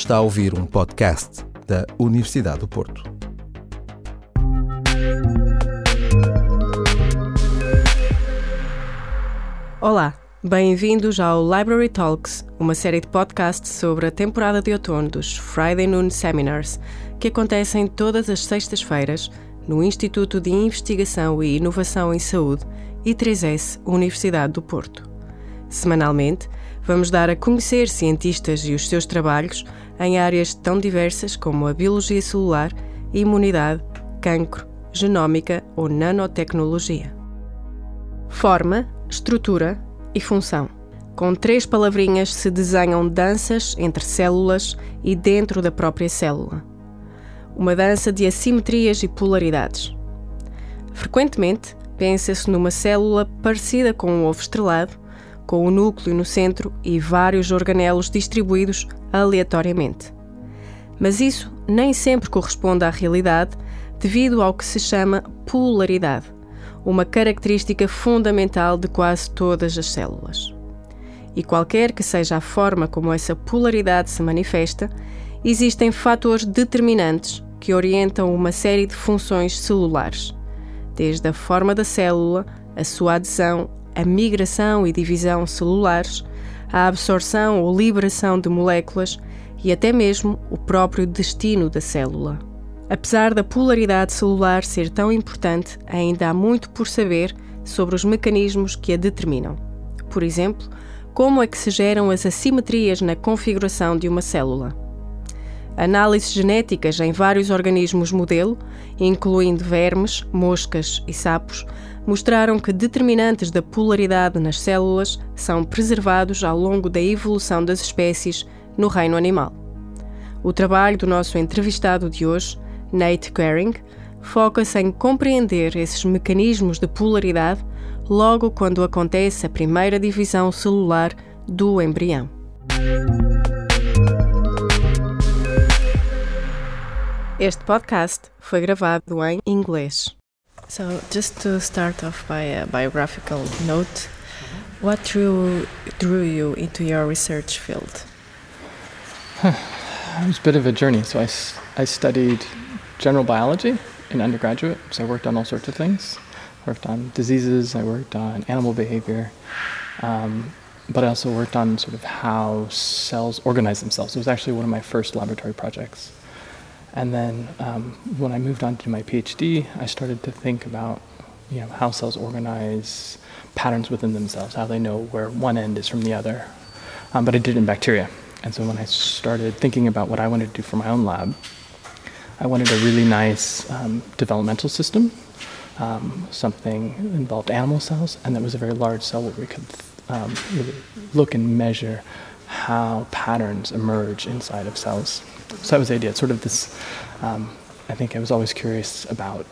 Está a ouvir um podcast da Universidade do Porto. Olá, bem-vindos ao Library Talks, uma série de podcasts sobre a temporada de outono dos Friday Noon Seminars, que acontecem todas as sextas-feiras no Instituto de Investigação e Inovação em Saúde, i3S Universidade do Porto. Semanalmente, vamos dar a conhecer cientistas e os seus trabalhos em áreas tão diversas como a biologia celular, imunidade, cancro, genómica ou nanotecnologia. Forma, estrutura e função. Com três palavrinhas se desenham danças entre células e dentro da própria célula. Uma dança de assimetrias e polaridades. Frequentemente, pensa-se numa célula parecida com um ovo estrelado, com o núcleo no centro e vários organelos distribuídos aleatoriamente. Mas isso nem sempre corresponde à realidade devido ao que se chama polaridade, uma característica fundamental de quase todas as células. E qualquer que seja a forma como essa polaridade se manifesta, existem fatores determinantes que orientam uma série de funções celulares, desde a forma da célula, a sua adesão, a migração e divisão celulares, a absorção ou liberação de moléculas e até mesmo o próprio destino da célula. Apesar da polaridade celular ser tão importante, ainda há muito por saber sobre os mecanismos que a determinam. Por exemplo, como é que se geram as assimetrias na configuração de uma célula. Análises genéticas em vários organismos modelo, incluindo vermes, moscas e sapos, mostraram que determinantes da polaridade nas células são preservados ao longo da evolução das espécies no reino animal. O trabalho do nosso entrevistado de hoje, Nate Goehring, foca-se em compreender esses mecanismos de polaridade logo quando acontece a primeira divisão celular do embrião. Este podcast foi gravado em inglês. So, just to start off by a biographical note, what drew you into your research field? It was a bit of a journey. So I studied general biology in undergraduate, so I worked on all sorts of things. I worked on diseases, I worked on animal behavior, but I also worked on sort of how cells organize themselves. It was actually one of my first laboratory projects. And then when I moved on to my PhD, I started to think about, you know, how cells organize patterns within themselves, how they know where one end is from the other. But I did it in bacteria. And so when I started thinking about what I wanted to do for my own lab, I wanted a really nice developmental system, something that involved animal cells, and that was a very large cell where we could really look and measure how patterns emerge inside of cells. So that was the idea. It's sort of this, I think I was always curious about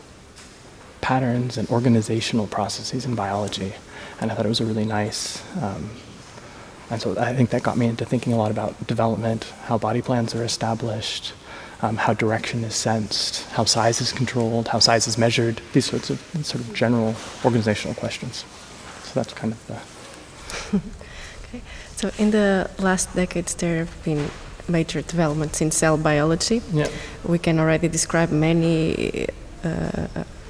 patterns and organizational processes in biology, and I thought it was a really nice, and so I think that got me into thinking a lot about development, how body plans are established, how direction is sensed, how size is controlled, how size is measured, these sort of general organizational questions. So that's kind of the... Okay. So in the last decades, there have been major developments in cell biology. Yeah. We can already describe many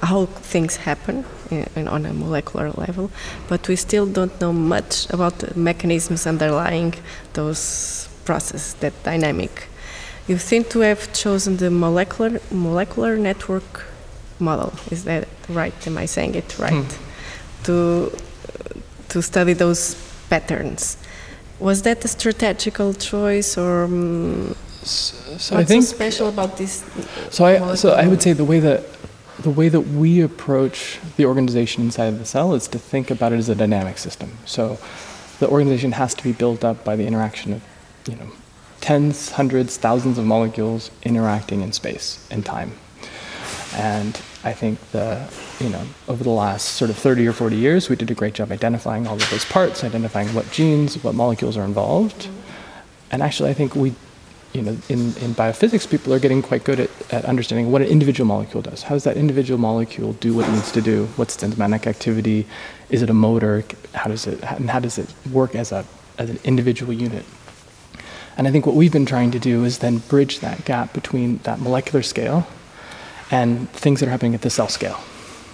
how things happen on a molecular level, but we still don't know much about the mechanisms underlying those processes, that dynamic. You seem to have chosen the molecular network model. Is that right? Am I saying it right? To study those patterns. Was that a strategical choice, or so special about this? So I would say the way that we approach the organization inside of the cell is to think about it as a dynamic system. So the organization has to be built up by the interaction of, you know, tens, hundreds, thousands of molecules interacting in space and time. And I think over the last sort of 30 or 40 years, we did a great job identifying all of those parts, identifying what genes, what molecules are involved. And actually, I think we, in biophysics, people are getting quite good at understanding what an individual molecule does. How does that individual molecule do what it needs to do? What's its enzymatic activity? Is it a motor? How does it work as an individual unit? And I think what we've been trying to do is then bridge that gap between that molecular scale and things that are happening at the cell scale,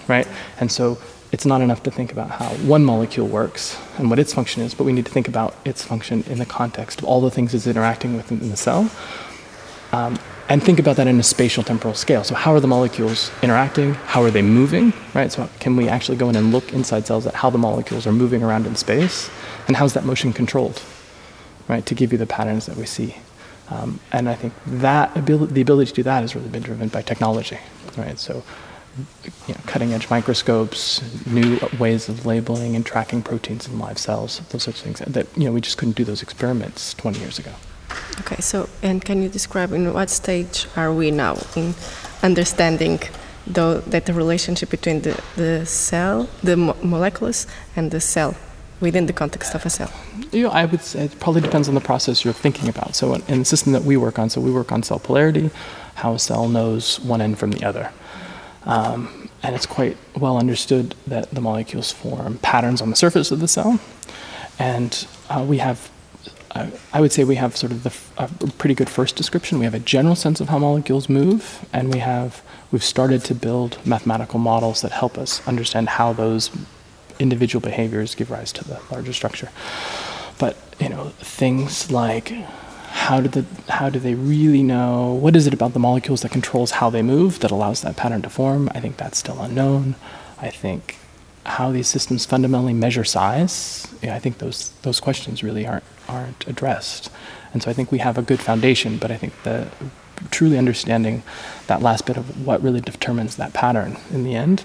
right? And so it's not enough to think about how one molecule works and what its function is, but we need to think about its function in the context of all the things it's interacting with in the cell. And think about that in a spatial temporal scale. So how are the molecules interacting? How are they moving, right? So can we actually go in and look inside cells at how the molecules are moving around in space? And how's that motion controlled, right? To give you the patterns that we see. And I think that the ability to do that has really been driven by technology, right? So cutting edge microscopes, new ways of labeling and tracking proteins in live cells, those sorts of things that, we just couldn't do those experiments 20 years ago. Okay, so, and can you describe in what stage are we now in understanding that the relationship between the molecules and the cell within the context of a cell? I would say it probably depends on the process you're thinking about. So in the system that we work on, so we work on cell polarity, how a cell knows one end from the other. And it's quite well understood that the molecules form patterns on the surface of the cell. And we have, I would say we have sort of a pretty good first description. We have a general sense of how molecules move, and we've started to build mathematical models that help us understand how those individual behaviors give rise to the larger structure. But, things like how do they really know, what is it about the molecules that controls how they move that allows that pattern to form? I think that's still unknown. I think how these systems fundamentally measure size, I think those questions really aren't addressed. And so I think we have a good foundation, but I think the truly understanding that last bit of what really determines that pattern in the end,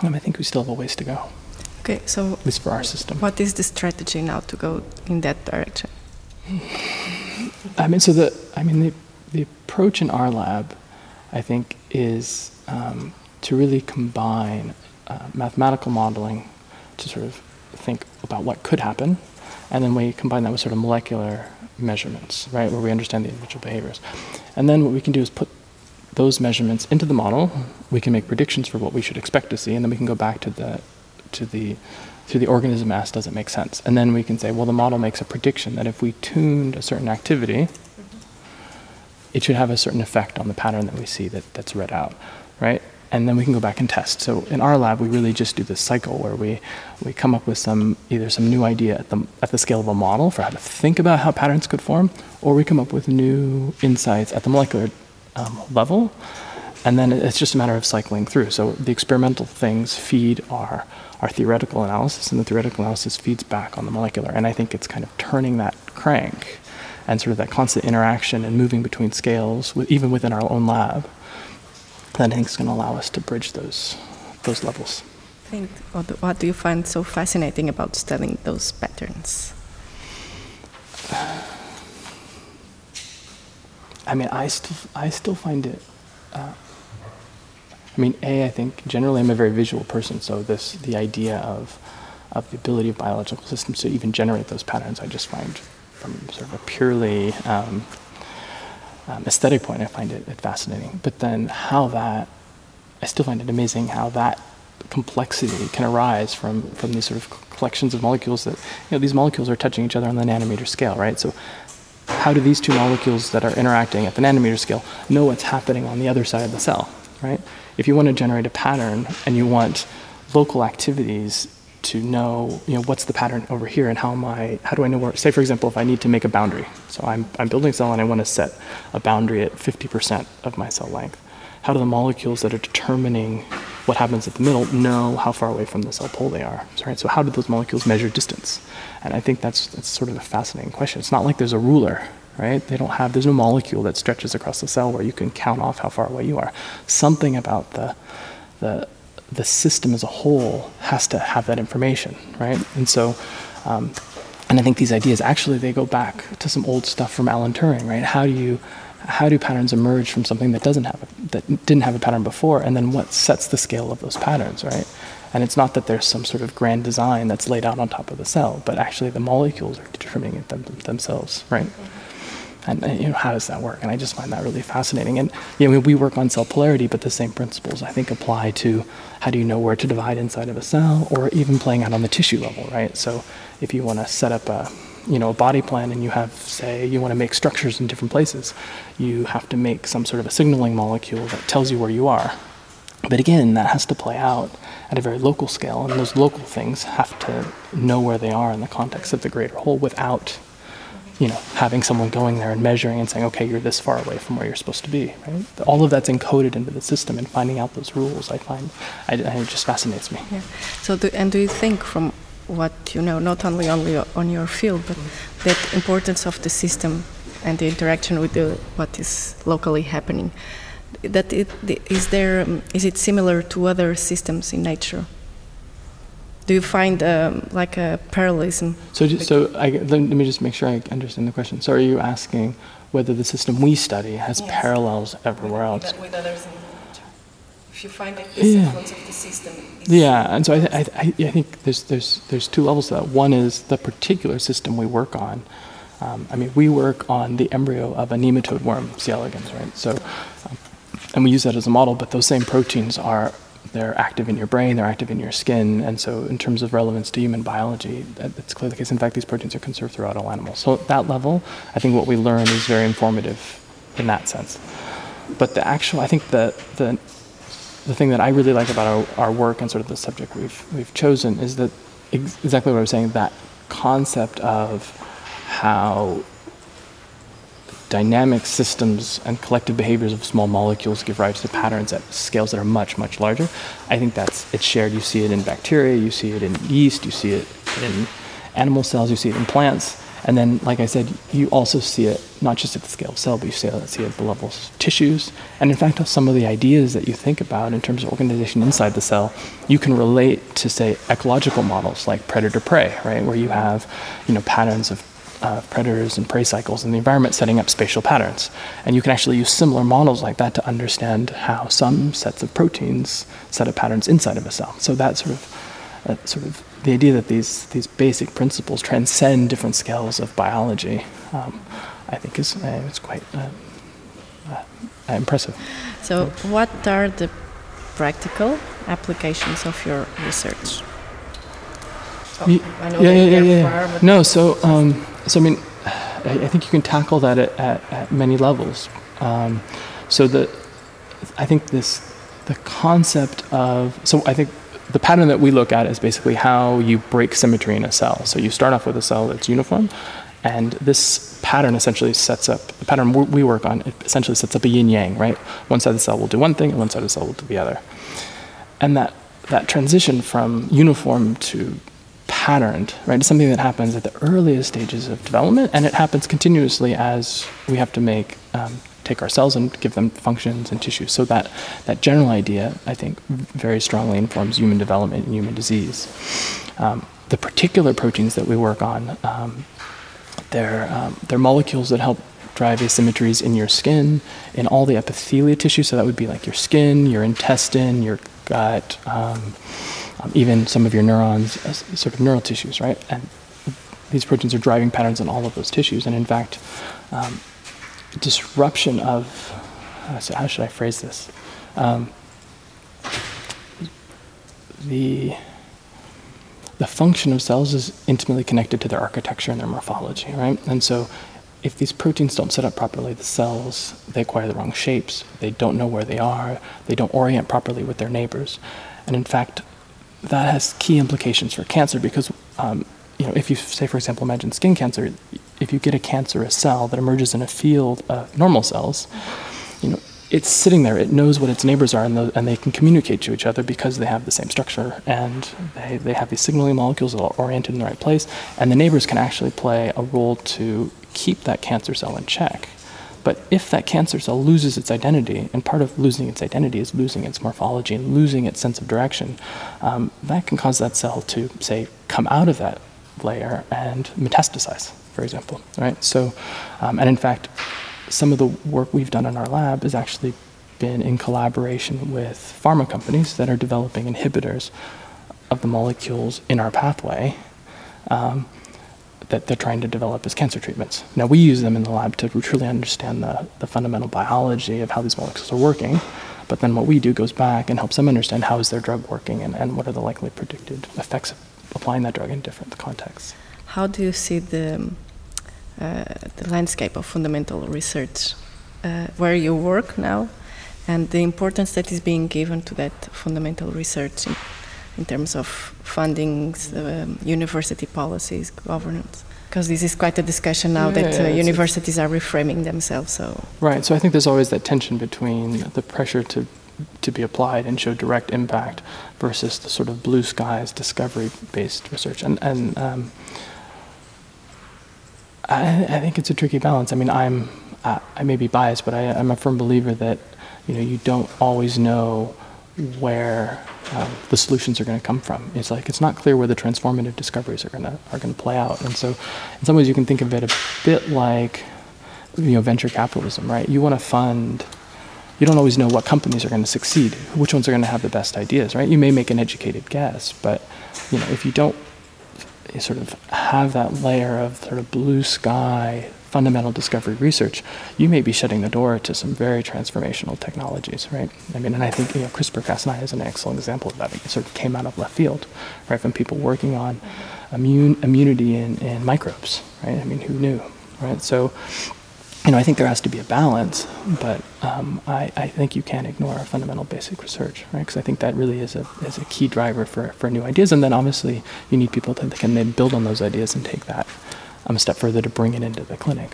I think we still have a ways to go. Okay, so at least for our system. What is the strategy now to go in that direction? The approach in our lab, I think, is to really combine mathematical modeling to sort of think about what could happen, and then we combine that with sort of molecular measurements, right, where we understand the individual behaviors. And then what we can do is put those measurements into the model. We can make predictions for what we should expect to see, and then we can go back to the organism asked, does it make sense? And then we can say, well, the model makes a prediction that if we tuned a certain activity, it should have a certain effect on the pattern that we see that's read out, right? And then we can go back and test. So in our lab, we really just do this cycle where we come up with either some new idea at the scale of a model for how to think about how patterns could form, or we come up with new insights at the molecular level. And then it's just a matter of cycling through. So the experimental things feed our theoretical analysis, and the theoretical analysis feeds back on the molecular. And I think it's kind of turning that crank and sort of that constant interaction and moving between scales, even within our own lab, that I think is going to allow us to bridge those levels. What do you find so fascinating about studying those patterns? I still find it... I think generally I'm a very visual person, so the idea of the ability of biological systems to even generate those patterns, I just find from sort of a purely aesthetic point, I find it fascinating. But then I still find it amazing how that complexity can arise from these sort of collections of molecules that, these molecules are touching each other on the nanometer scale, right? So how do these two molecules that are interacting at the nanometer scale know what's happening on the other side of the cell, right? If you want to generate a pattern and you want local activities to know, what's the pattern over here and how do I know where, say for example, if I need to make a boundary. So I'm building a cell and I want to set a boundary at 50% of my cell length. How do the molecules that are determining what happens at the middle know how far away from the cell pole they are, right? So how do those molecules measure distance? And I think that's sort of a fascinating question. It's not like there's a ruler, right? There's no molecule that stretches across the cell where you can count off how far away you are. Something about the system as a whole has to have that information, right? And so, and I think these ideas, actually, they go back to some old stuff from Alan Turing, right? How do patterns emerge from something that didn't have a pattern before, and then what sets the scale of those patterns, right? And it's not that there's some sort of grand design that's laid out on top of the cell, but actually the molecules are determining it themselves, right? And how does that work? And I just find that really fascinating. And we work on cell polarity, but the same principles I think apply to how do you know where to divide inside of a cell, or even playing out on the tissue level, right? So if you want to set up a you know, a body plan and you have, say, you want to make structures in different places, you have to make some sort of a signaling molecule that tells you where you are. But again, that has to play out at a very local scale, and those local things have to know where they are in the context of the greater whole without, you know, having someone going there and measuring and saying, okay, you're this far away from where you're supposed to be, right? All of that's encoded into the system, and finding out those rules, it just fascinates me. Yeah. So, do you think from what you know, not only on your field, but that importance of the system and the interaction with what is locally happening, that is it similar to other systems in nature? Do you find like a parallelism? Let me just make sure I understand the question. So are you asking whether the system we study has parallels everywhere else? With others in nature. If you find a consequence of the system. And so I think there's two levels to that. One is the particular system we work on. We work on the embryo of a nematode worm, C. elegans, right? So, and we use that as a model, but those same proteins they're active in your brain, they're active in your skin, and so in terms of relevance to human biology, that's clearly the case. In fact, these proteins are conserved throughout all animals. So at that level, I think what we learn is very informative in that sense. But the thing that I really like about our work and sort of the subject we've chosen is that exactly what I was saying, that concept of how dynamic systems and collective behaviors of small molecules give rise to patterns at scales that are much, much larger. I think it's shared. You see it in bacteria, you see it in yeast, you see it in animal cells, you see it in plants. And then, like I said, you also see it not just at the scale of cell, but you see it at the level of tissues. And in fact, some of the ideas that you think about in terms of organization inside the cell, you can relate to, say, ecological models like predator-prey, right? Where you have, patterns of predators and prey cycles in the environment setting up spatial patterns. And you can actually use similar models like that to understand how some sets of proteins set up patterns inside of a cell. So that sort of the idea that these basic principles transcend different scales of biology, I think is quite impressive. So what are the practical applications of your research? I think you can tackle that at many levels. I think the pattern that we look at is basically how you break symmetry in a cell. So you start off with a cell that's uniform, and this pattern essentially sets up, the pattern we work on, it essentially sets up a yin-yang, right? One side of the cell will do one thing, and one side of the cell will do the other. And that transition from uniform to patterned, right? It's something that happens at the earliest stages of development, and it happens continuously as we have to take our cells and give them functions and tissues. So that general idea, I think, very strongly informs human development and human disease. The particular proteins that we work on, they're molecules that help drive asymmetries in your skin, in all the epithelia tissue. So that would be like your skin, your intestine, your gut, even some of your neurons, sort of neural tissues, right? And these proteins are driving patterns in all of those tissues. And in fact, disruption of, so how should I phrase this? The function of cells is intimately connected to their architecture and their morphology, right? And so if these proteins don't set up properly, the cells, they acquire the wrong shapes, they don't know where they are, they don't orient properly with their neighbors. And in fact, that has key implications for cancer because, if you say, for example, imagine skin cancer, if you get a cancerous cell that emerges in a field of normal cells, it's sitting there, it knows what its neighbors are, and they can communicate to each other because they have the same structure, and they have these signaling molecules that are oriented in the right place, and the neighbors can actually play a role to keep that cancer cell in check. But if that cancer cell loses its identity, and part of losing its identity is losing its morphology and losing its sense of direction, that can cause that cell to, say, come out of that layer and metastasize, for example, right? So, and in fact, some of the work we've done in our lab has actually been in collaboration with pharma companies that are developing inhibitors of the molecules in our pathway, that they're trying to develop as cancer treatments. Now, we use them in the lab to truly understand the fundamental biology of how these molecules are working, but then what we do goes back and helps them understand how is their drug working and what are the likely predicted effects of applying that drug in different contexts. How do you see the landscape of fundamental research where you work now, and the importance that is being given to that fundamental research in terms of fundings, university policies, governance? Because this is quite a discussion now universities are reframing themselves. So. Right, so I think there's always that tension between the pressure to be applied and show direct impact versus the sort of blue skies discovery-based research. And I think it's a tricky balance. I mean, I may be biased, but I'm a firm believer that you don't always know where the solutions are going to come from. It's like it's not clear where the transformative discoveries are going to play out. And so, in some ways, you can think of it a bit like venture capitalism, right? You want to fund. You don't always know what companies are going to succeed, which ones are going to have the best ideas, right? You may make an educated guess, but if you don't sort of have that layer of sort of blue sky fundamental discovery research, you may be shutting the door to some very transformational technologies, right? I mean, and I think CRISPR-Cas9 is an excellent example of that. It sort of came out of left field, right? From people working on immunity in microbes, right? I mean, who knew, right? So. I think there has to be a balance, but I think you can't ignore our fundamental basic research, right? Because I think that really is a key driver for new ideas. And then obviously you need people that can then build on those ideas and take that a step further to bring it into the clinic.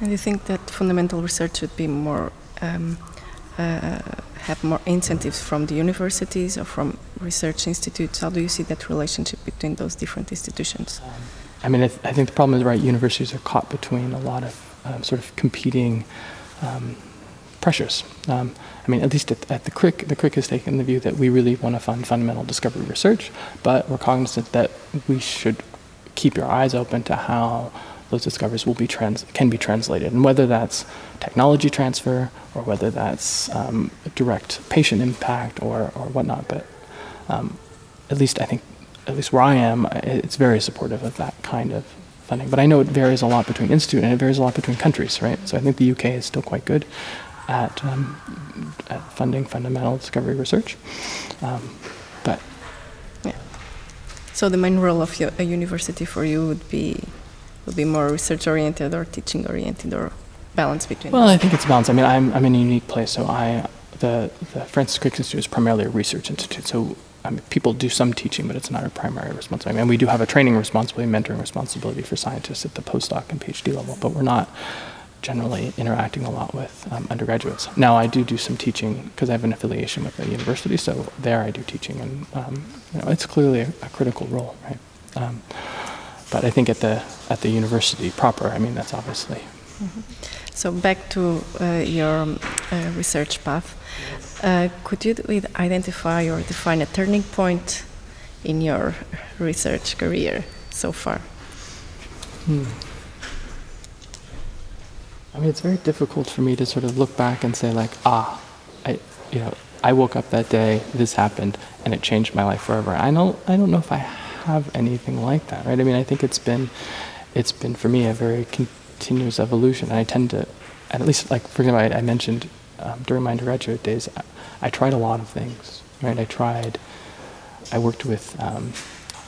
And you think that fundamental research should be more have more incentives from the universities or from research institutes? How do you see that relationship between those different institutions? I think the problem is, right, universities are caught between a lot of sort of competing pressures. At least at the Crick has taken the view that we really want to fund fundamental discovery research, but we're cognizant that we should keep your eyes open to how those discoveries can be translated, and whether that's technology transfer or whether that's direct patient impact or whatnot. But at least where I am, it's very supportive of that kind of funding. But I know it varies a lot between institute and it varies a lot between countries, right? So I think the UK is still quite good at funding fundamental discovery research. So the main role of a university for you would be more research oriented or teaching oriented, or balance between? Well, I think it's balance. I mean, I'm in a unique place. So the Francis Crick Institute is primarily a research institute. So people do some teaching, but it's not our primary responsibility. And we do have a training responsibility, mentoring responsibility for scientists at the postdoc and PhD level, but we're not generally interacting a lot with undergraduates. Now, I do some teaching because I have an affiliation with the university, so there I do teaching, and it's clearly a critical role, right? But I think at the university proper, that's obviously. Mm-hmm. So back to your research path. Could you identify or define a turning point in your research career so far? It's very difficult for me to sort of look back and say, like, I woke up that day, this happened, and it changed my life forever. I don't know if I have anything like that, right? I think it's been for me a very continuous evolution, and I tend to, at least, like, for example, I mentioned. During my undergraduate days, I tried a lot of things, right? I worked with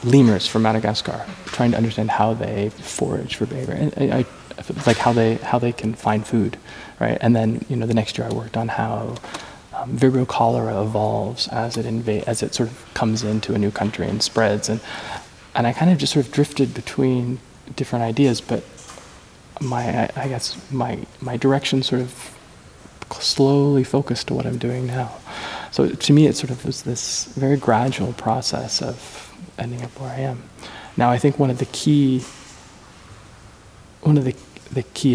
lemurs from Madagascar, trying to understand how they forage for behavior, and how they can find food, right? And then, the next year I worked on how Vibrio cholera evolves as it sort of comes into a new country and spreads, and I kind of just sort of drifted between different ideas, but my direction sort of slowly focused to what I'm doing now. So to me, it sort of was this very gradual process of ending up where I am. Now, I think one of the key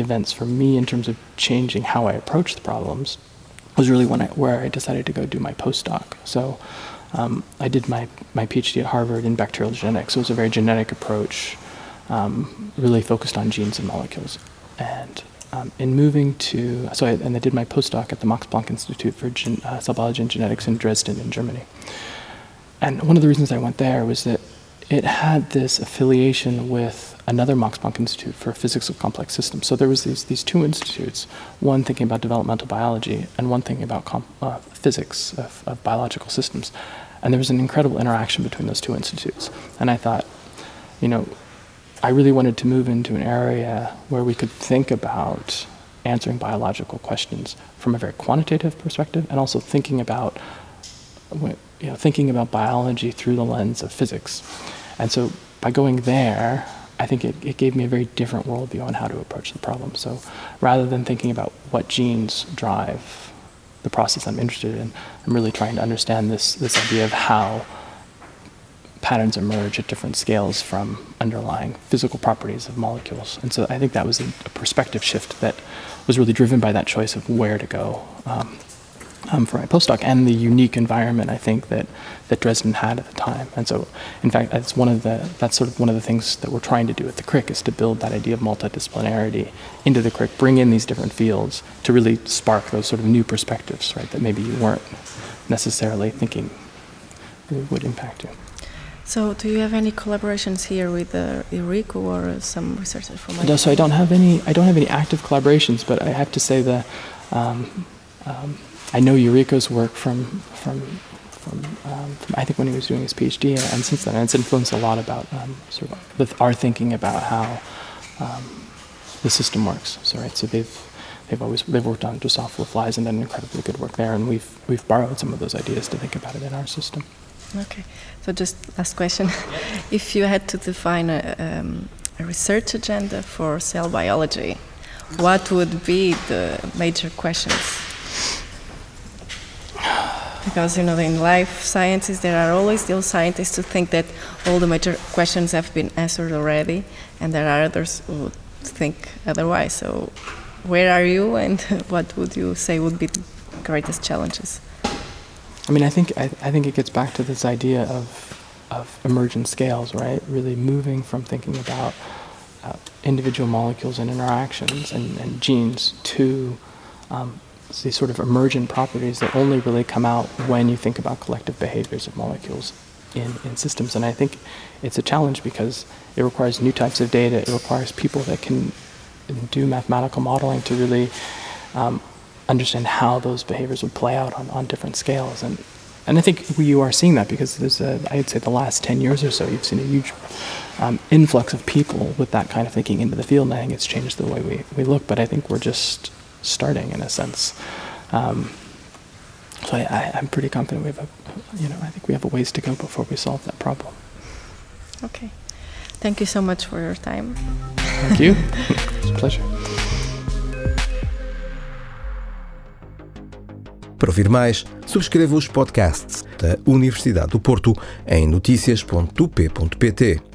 events for me in terms of changing how I approach the problems was really where I decided to go do my postdoc. So I did my PhD at Harvard in bacterial genetics. So it was a very genetic approach, really focused on genes and molecules. And I did my postdoc at the Max Planck Institute for Cell Biology and Genetics in Dresden, in Germany. And one of the reasons I went there was that it had this affiliation with another Max Planck Institute for Physics of Complex Systems. So there was these two institutes, one thinking about developmental biology and one thinking about physics of biological systems. And there was an incredible interaction between those two institutes. And I thought, I really wanted to move into an area where we could think about answering biological questions from a very quantitative perspective, and also thinking about, biology through the lens of physics. And so by going there, I think it gave me a very different worldview on how to approach the problem. So rather than thinking about what genes drive the process I'm interested in, I'm really trying to understand this idea of how patterns emerge at different scales from underlying physical properties of molecules. And so I think that was a perspective shift that was really driven by that choice of where to go for my postdoc, and the unique environment, I think, that Dresden had at the time. And so, in fact, that's sort of one of the things that we're trying to do at the Crick, is to build that idea of multidisciplinarity into the Crick, bring in these different fields to really spark those sort of new perspectives, right, that maybe you weren't necessarily thinking would impact you. So do you have any collaborations here with Eric or some researchers from? No, so I don't have any active collaborations, but I have to say that I know Eureka's work from I think when he was doing his PhD, and since then, and it's influenced a lot about sort of our thinking about how the system works. So right, so they've worked on Drosophila flies and done incredibly good work there, and we've borrowed some of those ideas to think about it in our system. Okay, so just last question. If you had to define a research agenda for cell biology, what would be the major questions? Because, you know, in life sciences, there are always still scientists who think that all the major questions have been answered already, and there are others who think otherwise. So where are you, and what would you say would be the greatest challenges? I mean, I think it gets back to this idea of emergent scales, right? Really moving from thinking about individual molecules and interactions and genes to these sort of emergent properties that only really come out when you think about collective behaviors of molecules in systems. And I think it's a challenge because it requires new types of data. It requires people that can do mathematical modeling to really understand how those behaviors would play out on different scales. And I think you are seeing that, because there's I'd say the last 10 years or so, you've seen a huge influx of people with that kind of thinking into the field, and I think it's changed the way we look, but I think we're just starting in a sense. So I'm pretty confident we have a ways to go before we solve that problem. Okay. Thank you so much for your time. Thank you. It's a pleasure. Para ouvir mais, subscreva os podcasts da Universidade do Porto em noticias.up.pt.